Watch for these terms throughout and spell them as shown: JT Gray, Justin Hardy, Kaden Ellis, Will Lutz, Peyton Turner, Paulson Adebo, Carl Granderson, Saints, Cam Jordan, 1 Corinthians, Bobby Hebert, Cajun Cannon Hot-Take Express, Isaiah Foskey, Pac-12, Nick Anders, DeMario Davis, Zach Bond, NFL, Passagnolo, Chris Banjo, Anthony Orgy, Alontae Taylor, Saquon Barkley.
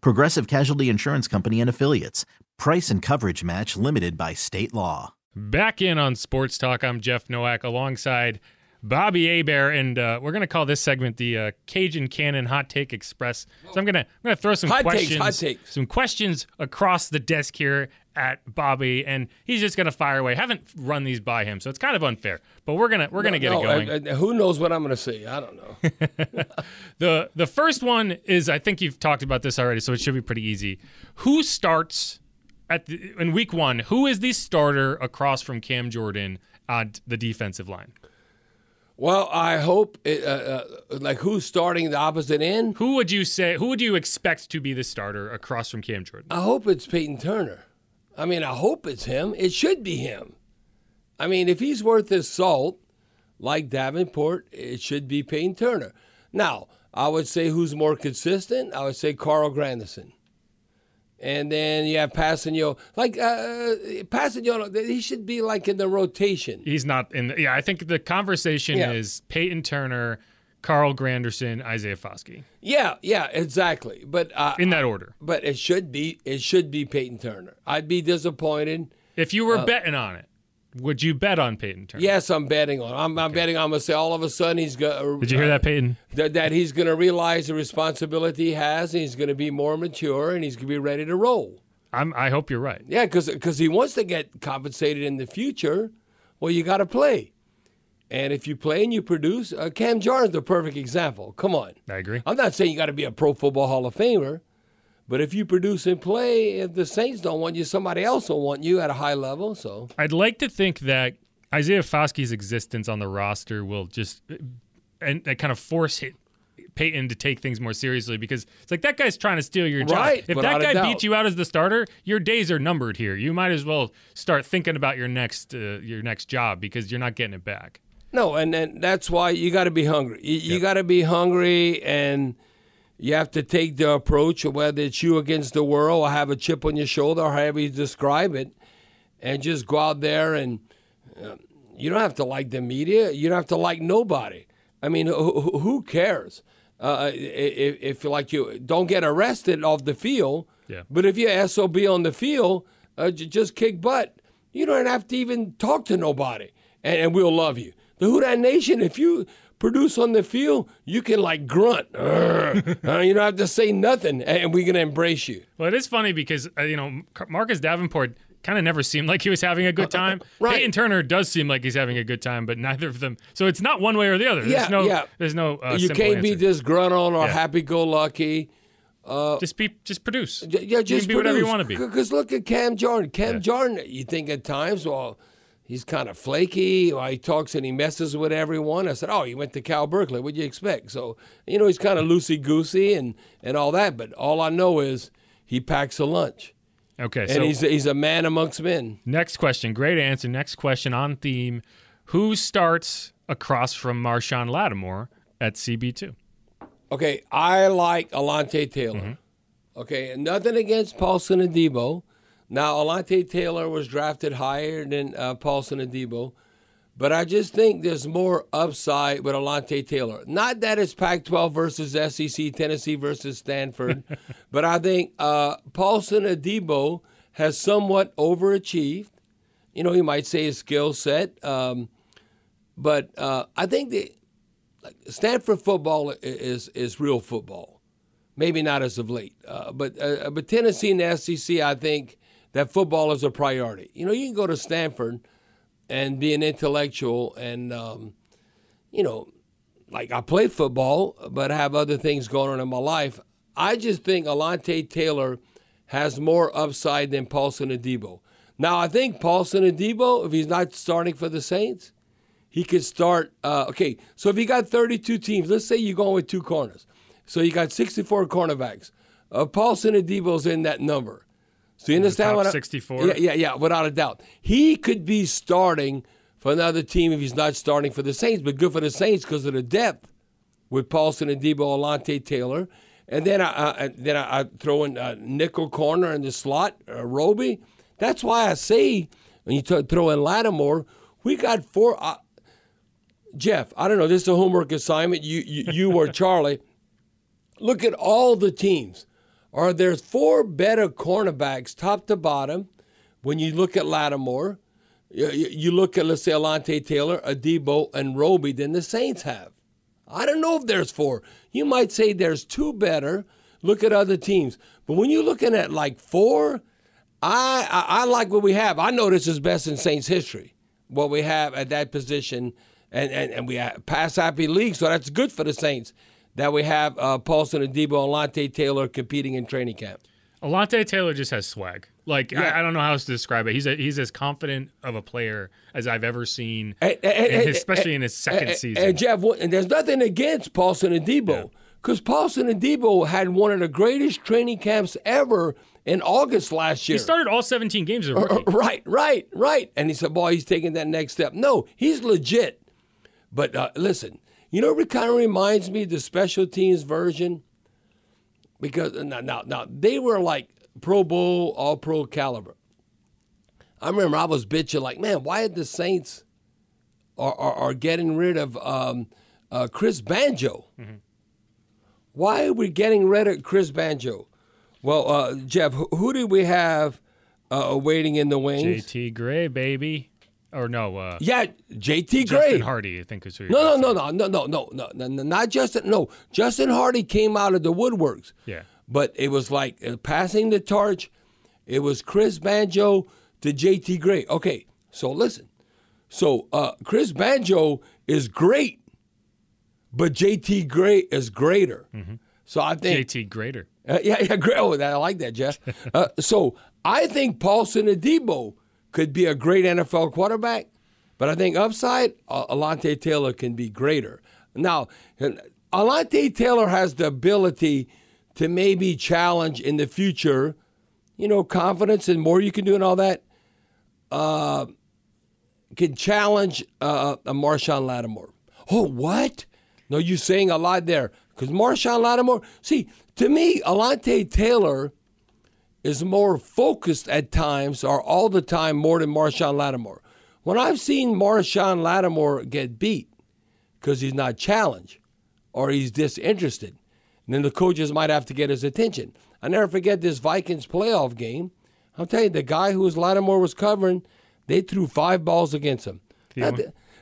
Progressive Casualty Insurance Company and Affiliates. Price and coverage match limited by state law. Back in on Sports Talk, I'm Jeff Nowak alongside Bobby Hebert, and we're going to call this segment the Cajun Cannon Hot-Take Express. So I'm going to throw some questions across the desk here at Bobby, and he's just going to fire away. I haven't run these by him, so it's kind of unfair. But we're going to get it going. Who knows what I'm going to say? I don't know. The first one is, I think you've talked about this already, so it should be pretty easy. Who starts in week one? Who is the starter across from Cam Jordan on the defensive line? Well, I hope who's starting the opposite end? Who would you expect to be the starter across from Cam Jordan? I hope it's Peyton Turner. I mean, I hope it's him. It should be him. I mean, if he's worth his salt, like Davenport, it should be Peyton Turner. Now, I would say who's more consistent? I would say Carl Granderson. And then you have Passagnolo. Like, Passagnolo, he should be, like, in the rotation. He's not in the – yeah, I think the conversation is Peyton Turner, Carl Granderson, Isaiah Foskey. Yeah, exactly. But in that order. But it should be Peyton Turner. I'd be disappointed if you were betting on it. Would you bet on Peyton Turner? Yes, I'm betting on. I'm betting. I'm gonna say all of a sudden he's gonna. Did you hear that, Peyton? That he's gonna realize the responsibility he has, and he's gonna be more mature, and he's gonna be ready to roll. I hope you're right. Yeah, because he wants to get compensated in the future. Well, you got to play. And if you play and you produce, Cam Jordan's a perfect example. Come on. I agree. I'm not saying you got to be a Pro Football Hall of Famer, but if you produce and play, if the Saints don't want you, somebody else will want you at a high level. So I'd like to think that Isaiah Foskey's existence on the roster will just and kind of force Peyton to take things more seriously, because it's like that guy's trying to steal your job. Right, if that guy beats you out as the starter, your days are numbered here. You might as well start thinking about your next job, because you're not getting it back. No, and then that's why you got to be hungry. You got to be hungry, and you have to take the approach of whether it's you against the world or have a chip on your shoulder or however you describe it, and just go out there, and you don't have to like the media. You don't have to like nobody. I mean, who cares? If like you don't get arrested off the field, but if you're SOB on the field, just kick butt. You don't have to even talk to nobody, and we'll love you. The Houdat Nation, if you produce on the field, you can, like, grunt. You don't have to say nothing, and we're going to embrace you. Well, it is funny because, Marcus Davenport kind of never seemed like he was having a good time. Right. Peyton Turner does seem like he's having a good time, but neither of them. So it's not one way or the other. There's no you can't be disgruntled or happy-go-lucky. Just produce. Just be whatever you want to be. Because look at Cam Jordan. Cam Jordan, you think at times, he's kind of flaky. He talks and he messes with everyone. I said, he went to Cal Berkeley. What do you expect? So, he's kind of loosey-goosey and all that. But all I know is he packs a lunch. Okay. And so he's a man amongst men. Next question. Great answer. Next question on theme. Who starts across from Marshawn Lattimore at CB2? Okay. I like Alontae Taylor. Mm-hmm. Okay. And nothing against Paulson Adebo. Now, Alontae Taylor was drafted higher than Paulson Adebo, but I just think there's more upside with Alontae Taylor. Not that it's Pac-12 versus SEC, Tennessee versus Stanford, but I think Paulson Adebo has somewhat overachieved. You might say his skill set, but I think Stanford football is real football. Maybe not as of late, but Tennessee and the SEC, I think – that football is a priority. You know, you can go to Stanford and be an intellectual and, you know, like I play football, but I have other things going on in my life. I just think Alontae Taylor has more upside than Paulson Adebo. Now, I think Paulson Adebo, if he's not starting for the Saints, he could start. Okay, so if you got 32 teams, let's say you're going with two corners. So you got 64 cornerbacks. Paulson Adebo's in that number. So you understand what I'm 64? Yeah, without a doubt. He could be starting for another team if he's not starting for the Saints, but good for the Saints because of the depth with Paulson Adebo, Alontae Taylor. And then I throw in a nickel corner in the slot, Roby. That's why I say when you throw in Lattimore, we got four. Jeff, I don't know. This is a homework assignment. You or Charlie. Look at all the teams. Are there four better cornerbacks top to bottom when you look at Lattimore? You look at, let's say, Alontae Taylor, Adebo, and Roby than the Saints have. I don't know if there's four. You might say there's two better. Look at other teams. But when you're looking at like four, I like what we have. I know this is best in Saints history, what we have at that position. And we have pass-happy league, so that's good for the Saints that we have Paulson Adebo and Alontae Taylor competing in training camp. Alontae Taylor just has swag. Like, yeah. I don't know how else to describe it. He's as confident of a player as I've ever seen, especially in his second season. And, Jeff, and there's nothing against Paulson Adebo because Paulson Adebo had one of the greatest training camps ever in August last year. He started all 17 games as a rookie. Right. And he said, boy, he's taking that next step. No, he's legit. But listen, you know, it kind of reminds me of the special teams version because now they were like Pro Bowl, All-Pro caliber. I remember I was bitching like, man, why are the Saints are getting rid of Chris Banjo? Mm-hmm. Why are we getting rid of Chris Banjo? Well, Jeff, who do we have waiting in the wings? JT Gray, baby. Or no. JT Gray. Justin Hardy, I think is who you're talking about. No. Not Justin. No, Justin Hardy came out of the woodworks. Yeah. But it was like passing the torch. It was Chris Banjo to JT Gray. Okay, so listen. So Chris Banjo is great, but JT Gray is greater. Mm-hmm. So I think JT Greater. Great. Oh, I like that, Jeff. So I think Paulson Adebo could be a great NFL quarterback, but I think upside, Alontae Taylor can be greater. Now, Alontae Taylor has the ability to maybe challenge in the future, you know, confidence and more you can do and all that, can challenge a Marshawn Lattimore. Oh, what? No, you're saying a lot there. Because Marshawn Lattimore, see, to me, Alontae Taylor is more focused at times or all the time more than Marshawn Lattimore. When I've seen Marshawn Lattimore get beat because he's not challenged or he's disinterested, then the coaches might have to get his attention. I never forget this Vikings playoff game. I'll tell you, the guy who was Lattimore was covering, they threw 5 balls against him.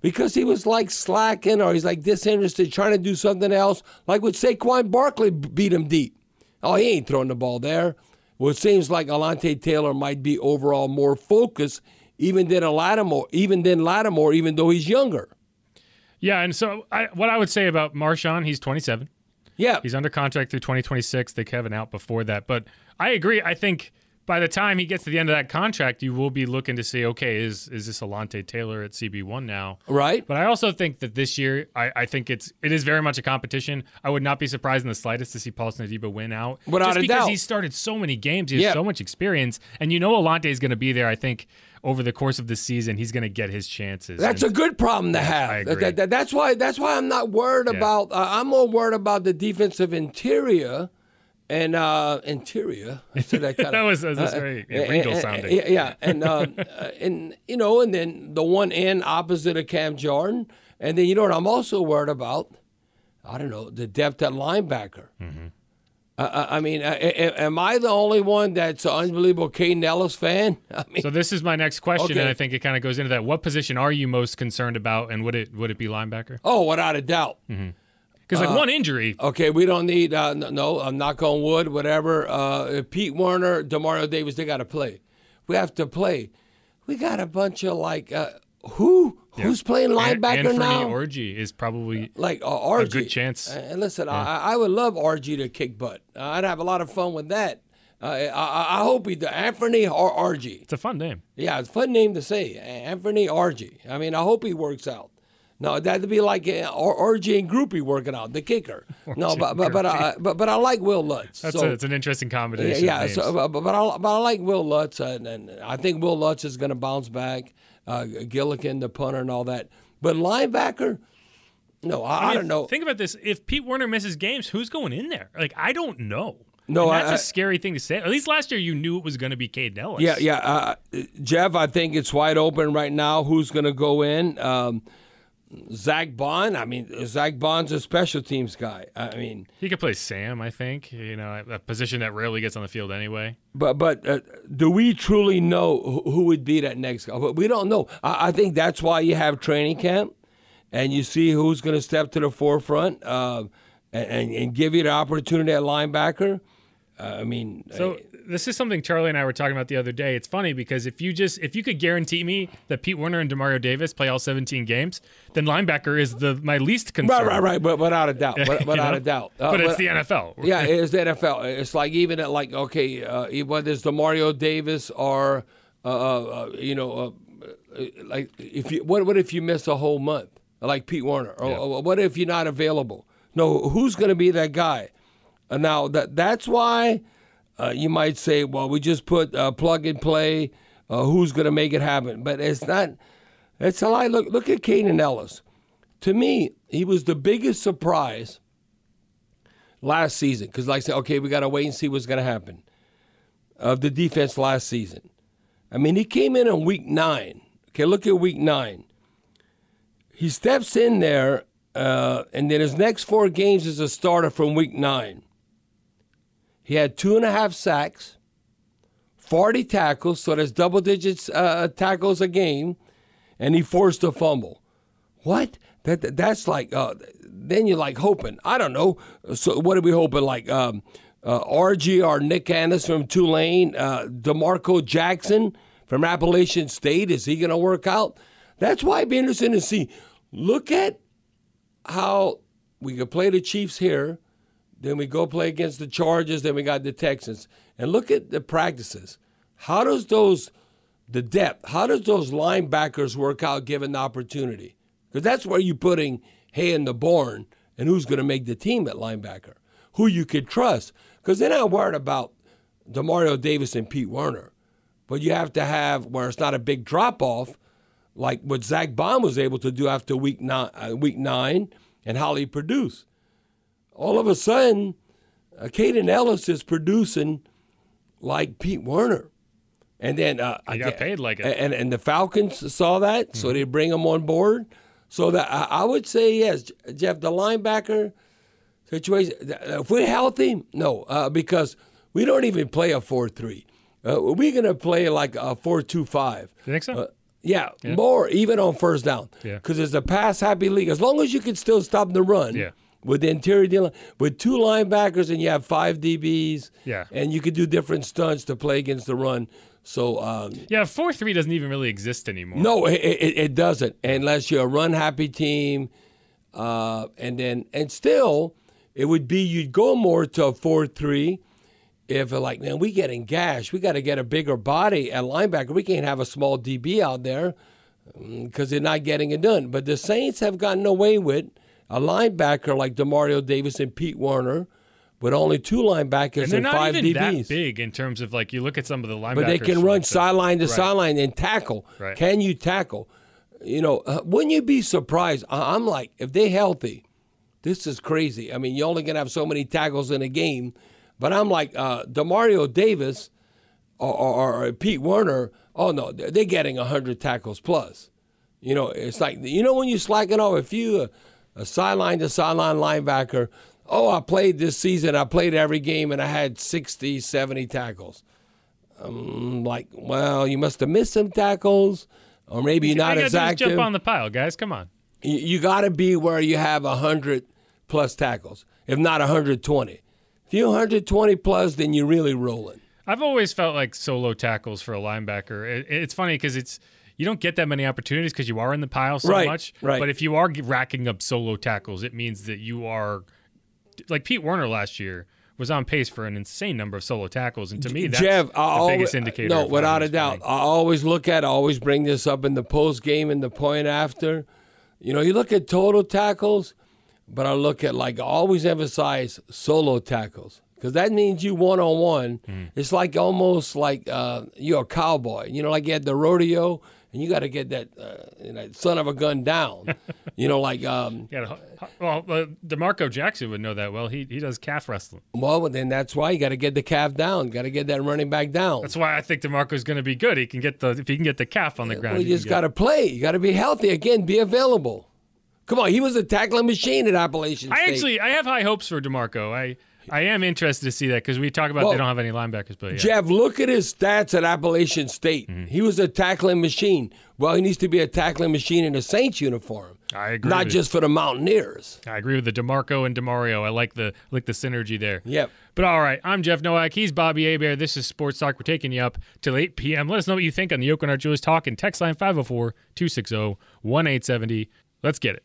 Because he was like slacking or he's like disinterested, trying to do something else. Like with Saquon Barkley beat him deep. Oh, he ain't throwing the ball there. Well, it seems like Alontae Taylor might be overall more focused even than Lattimore, even though he's younger. Yeah, and so what I would say about Marshawn, he's 27. Yeah. He's under contract through 2026. They have an out before that. But I agree. I think by the time he gets to the end of that contract, you will be looking to see, okay, is this Alontae Taylor at CB1 now? Right. But I also think that this year, I think it is very much a competition. I would not be surprised in the slightest to see Paulson Adebo win out. Without a doubt. Just because he started so many games. He has so much experience. And you know Alontae is going to be there, I think, over the course of the season. He's going to get his chances. That's a good problem to have. I agree. That's why I'm not worried about I'm more worried about the defensive interior. And interior, I said that kind of. that was very Rangel sounding. Yeah, and you know, and then the one end opposite of Cam Jordan, and then you know what I'm also worried about? I don't know, the depth at linebacker. Mm-hmm. I mean, am I the only one that's an unbelievable Kaden Ellis fan? I mean, so this is my next question, and I think it kind of goes into that. What position are you most concerned about, and would it be linebacker? Oh, without a doubt. Mm-hmm. Because one injury. Okay, we don't need, knock on wood, whatever. Pete Werner, DeMario Davis, they got to play. we have to play. We got a bunch of like who's playing linebacker and now? Anthony Orgy is probably a good chance. And listen, I would love Orgy to kick butt. I'd have a lot of fun with that. I hope he does. Anthony Orgy. It's a fun name. Yeah, it's a fun name to say. Anthony Orgy. I mean, I hope he works out. No, that'd be like Orgy and Groupie working out, the kicker. No, but I like Will Lutz. It's an interesting combination. Yeah, but I like Will Lutz, and I think Will Lutz is going to bounce back. Gillikin, the punter, and all that. But linebacker, no, I don't know. Think about this: if Pete Werner misses games, who's going in there? Like, I don't know. No, and that's a scary thing to say. At least last year, you knew it was going to be Kaden Ellis. Yeah. Jeff, I think it's wide open right now. Who's going to go in? Zach Bond. I mean, Zach Bond's a special teams guy. I mean, he could play Sam. I think a position that rarely gets on the field anyway. But do we truly know who would be that next guy? But we don't know. I think that's why you have training camp, and you see who's going to step to the forefront and give you the opportunity at linebacker. This is something Charlie and I were talking about the other day. It's funny because if you could guarantee me that Pete Werner and DeMario Davis play all 17 games, then linebacker is my least concern. Right. But without a doubt. Without a doubt. But it's the NFL. Yeah, it's the NFL. It's like even at whether it's DeMario Davis or what if you miss a whole month like Pete Werner, or what if you're not available? No, who's going to be that guy? Now that's why. You might say, well, we just put plug and play. Who's going to make it happen? But it's not. It's a lie. Look at Kaden Ellis. To me, he was the biggest surprise last season because, like I said, okay, we got to wait and see what's going to happen of the defense last season. I mean, he came in week 9. Okay, look at week 9. He steps in there, and then his next 4 games is a starter from week 9. He had 2.5 sacks, 40 tackles, so that's double digits tackles a game, and he forced a fumble. What? That's like then you're like hoping. I don't know. So what are we hoping? Like RG or Nick Anders from Tulane, DeMarco Jackson from Appalachian State, is he going to work out? That's why it'd be interesting to see. Look at how we could play the Chiefs here. Then we go play against the Chargers. Then we got the Texans. And look at the practices. How does the depth, how does those linebackers work out given the opportunity? Because that's where you're putting hay in the barn and who's going to make the team at linebacker, who you could trust. Because they're not worried about DeMario Davis and Pete Werner. But you have to have where it's not a big drop-off like what Zach Bond was able to do after week nine and how he produced. All of a sudden, Kaden Ellis is producing like Pete Werner. And then he got paid like it. And the Falcons saw that, so they bring him on board. So that I would say, yes, Jeff, the linebacker situation, if we're healthy, no, because we don't even play a 4-3. We're going to play like a 4-2-5. You think so? Yeah, more, even on first down. Because it's a pass-happy league. As long as you can still stop the run. Yeah. With the interior dealing, with 2 linebackers and you have 5 DBs, and you could do different stunts to play against the run. So 4-3 doesn't even really exist anymore. No, it doesn't unless you're a run happy team, and still it would be you'd go more to a 4-3 if like man we getting gashed, we got to get a bigger body at linebacker. We can't have a small DB out there because they're not getting it done. But the Saints have gotten away with. A linebacker like DeMario Davis and Pete Werner, with only 2 linebackers and 5 DBs. And they're not even that big in terms of like you look at some of the linebackers. But they can run sideline to sideline and tackle. Right. Can you tackle? Wouldn't you be surprised? I'm like, if they're healthy, this is crazy. I mean, you're only gonna have so many tackles in a game. But I'm like, DeMario Davis or Pete Werner. Oh no, they're getting 100 tackles plus. It's like when you slacking off a few. A sideline-to-sideline linebacker, I played this season, I played every game, and I had 60, 70 tackles. I'm like, well, you must have missed some tackles, or maybe you're not as active. Jump on the pile, guys. Come on. You got to be where you have 100-plus tackles, if not 120. If you're 120-plus, then you're really rolling. I've always felt like solo tackles for a linebacker. It's funny because you don't get that many opportunities because you are in the pile so much. Right. But if you are racking up solo tackles, it means that you are – like Pete Werner last year was on pace for an insane number of solo tackles. And to me, that's biggest indicator. No, without a doubt. I always look at – I always bring this up in the post game and the point after. You know, you look at total tackles, but I look at I always emphasize solo tackles. Because that means you one-on-one. It's almost like you're a cowboy. You know, like you had the rodeo, and you got to get that son of a gun down. You know, like DeMarco Jackson would know that well. He does calf wrestling. Well, then that's why you got to get the calf down. Got to get that running back down. That's why I think DeMarco's going to be good. If he can get the calf on the ground. Well, you just got to play. You got to be healthy again. Be available. Come on, he was a tackling machine at Appalachian State. I have high hopes for DeMarco. I am interested to see that because we talk about they don't have any linebackers. But yeah. Jeff, look at his stats at Appalachian State. Mm-hmm. He was a tackling machine. Well, he needs to be a tackling machine in a Saints uniform. I agree. Not just for the Mountaineers. I agree with the DeMarco and DeMario. I like the synergy there. Yep. But all right, I'm Jeff Nowak. He's Bobby Hebert. This is Sports Talk. We're taking you up till 8 p.m. Let us know what you think on the Yoke and Art Jewelers Talk and text line 504-260-1870. Let's get it.